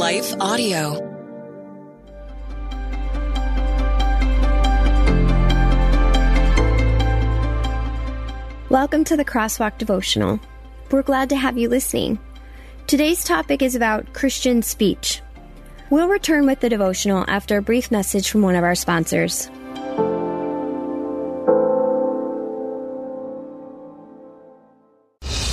Life Audio. Welcome to the Crosswalk Devotional. We're glad to have you listening. Today's topic is about Christian speech. We'll return with the devotional after a brief message from one of our sponsors.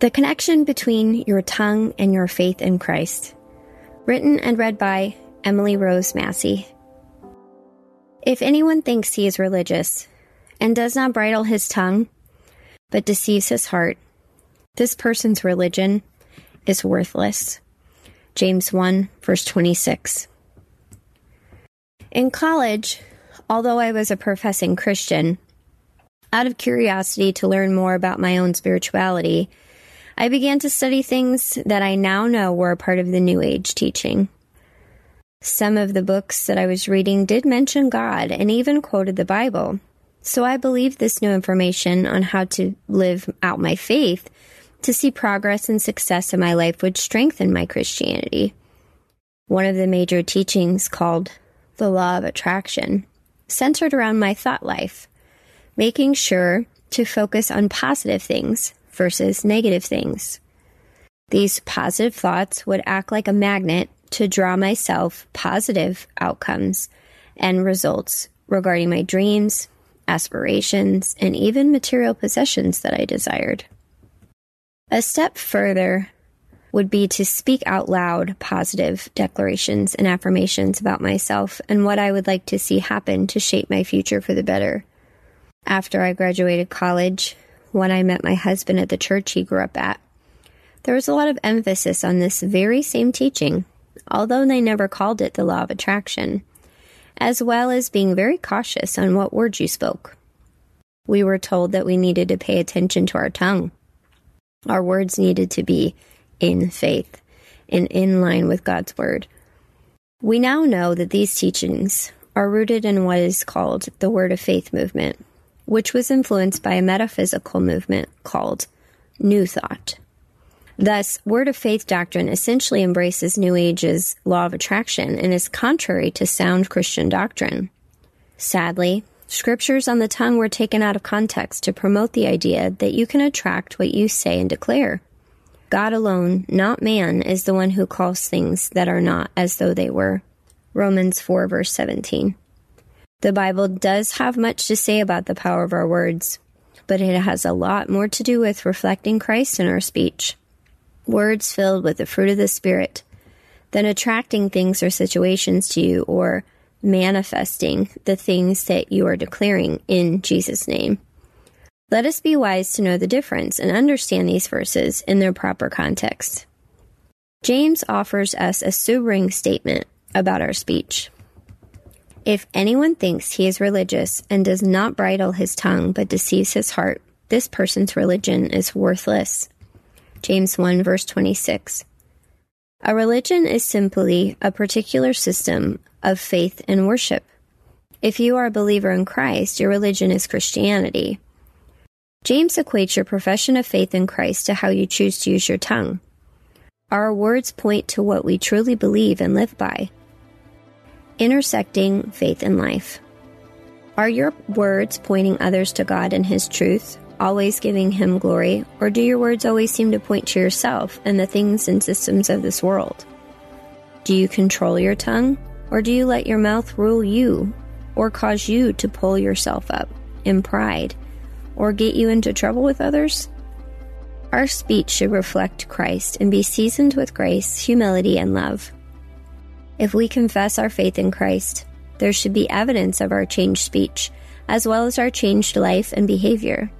The Connection Between Your Tongue and Your Faith in Christ. Written and read by Emily Rose Massey. If anyone thinks he is religious and does not bridle his tongue, but deceives his heart, this person's religion is worthless. James 1, verse 26. In college, although I was a professing Christian, out of curiosity to learn more about my own spirituality, I began to study things that I now know were a part of the New Age teaching. Some of the books that I was reading did mention God and even quoted the Bible, so I believed this new information on how to live out my faith to see progress and success in my life would strengthen my Christianity. One of the major teachings, called the Law of Attraction, centered around my thought life, making sure to focus on positive things versus negative things. These positive thoughts would act like a magnet to draw myself positive outcomes and results regarding my dreams, aspirations, and even material possessions that I desired. A step further would be to speak out loud positive declarations and affirmations about myself and what I would like to see happen to shape my future for the better. After I graduated college, when I met my husband at the church he grew up at, there was a lot of emphasis on this very same teaching, although they never called it the Law of Attraction, as well as being very cautious on what words you spoke. We were told that we needed to pay attention to our tongue. Our words needed to be in faith and in line with God's word. We now know that these teachings are rooted in what is called the Word of Faith movement, which was influenced by a metaphysical movement called New Thought. Thus, Word of Faith doctrine essentially embraces New Age's Law of Attraction and is contrary to sound Christian doctrine. Sadly, scriptures on the tongue were taken out of context to promote the idea that you can attract what you say and declare. God alone, not man, is the one who calls things that are not as though they were. Romans 4, verse 17. The Bible does have much to say about the power of our words, but it has a lot more to do with reflecting Christ in our speech. Words filled with the fruit of the Spirit, then attracting things or situations to you, or manifesting the things that you are declaring in Jesus' name. Let us be wise to know the difference and understand these verses in their proper context. James offers us a sobering statement about our speech. If anyone thinks he is religious and does not bridle his tongue but deceives his heart, this person's religion is worthless. James 1, verse 26. A religion is simply a particular system of faith and worship. If you are a believer in Christ, your religion is Christianity. James equates your profession of faith in Christ to how you choose to use your tongue. Our words point to what we truly believe and live by. Intersecting faith and life. Are your words pointing others to God and His truth, always giving Him glory, or do your words always seem to point to yourself and the things and systems of this world? Do you control your tongue, or do you let your mouth rule you, or cause you to pull yourself up in pride, or get you into trouble with others? Our speech should reflect Christ and be seasoned with grace, humility, and love. If we confess our faith in Christ, there should be evidence of our changed speech, as well as our changed life and behavior.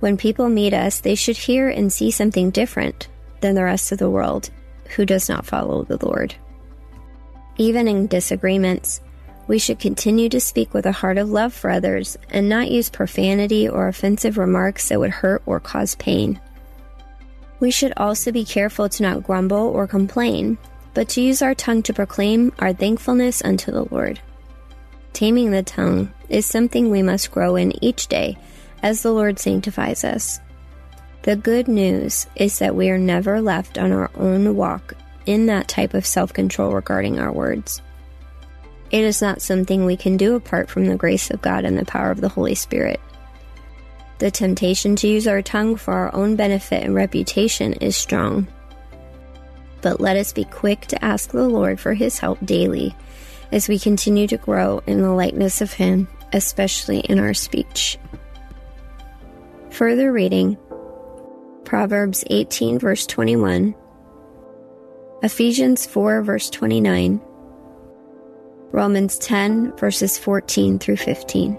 When people meet us, they should hear and see something different than the rest of the world who does not follow the Lord. Even in disagreements, we should continue to speak with a heart of love for others and not use profanity or offensive remarks that would hurt or cause pain. We should also be careful to not grumble or complain, but to use our tongue to proclaim our thankfulness unto the Lord. Taming the tongue is something we must grow in each day as the Lord sanctifies us. The good news is that we are never left on our own walk in that type of self-control regarding our words. It is not something we can do apart from the grace of God and the power of the Holy Spirit. The temptation to use our tongue for our own benefit and reputation is strong. But let us be quick to ask the Lord for His help daily as we continue to grow in the likeness of Him, especially in our speech. Further reading, Proverbs 18, verse 21, Ephesians 4, verse 29, Romans 10, verses 14 through 15.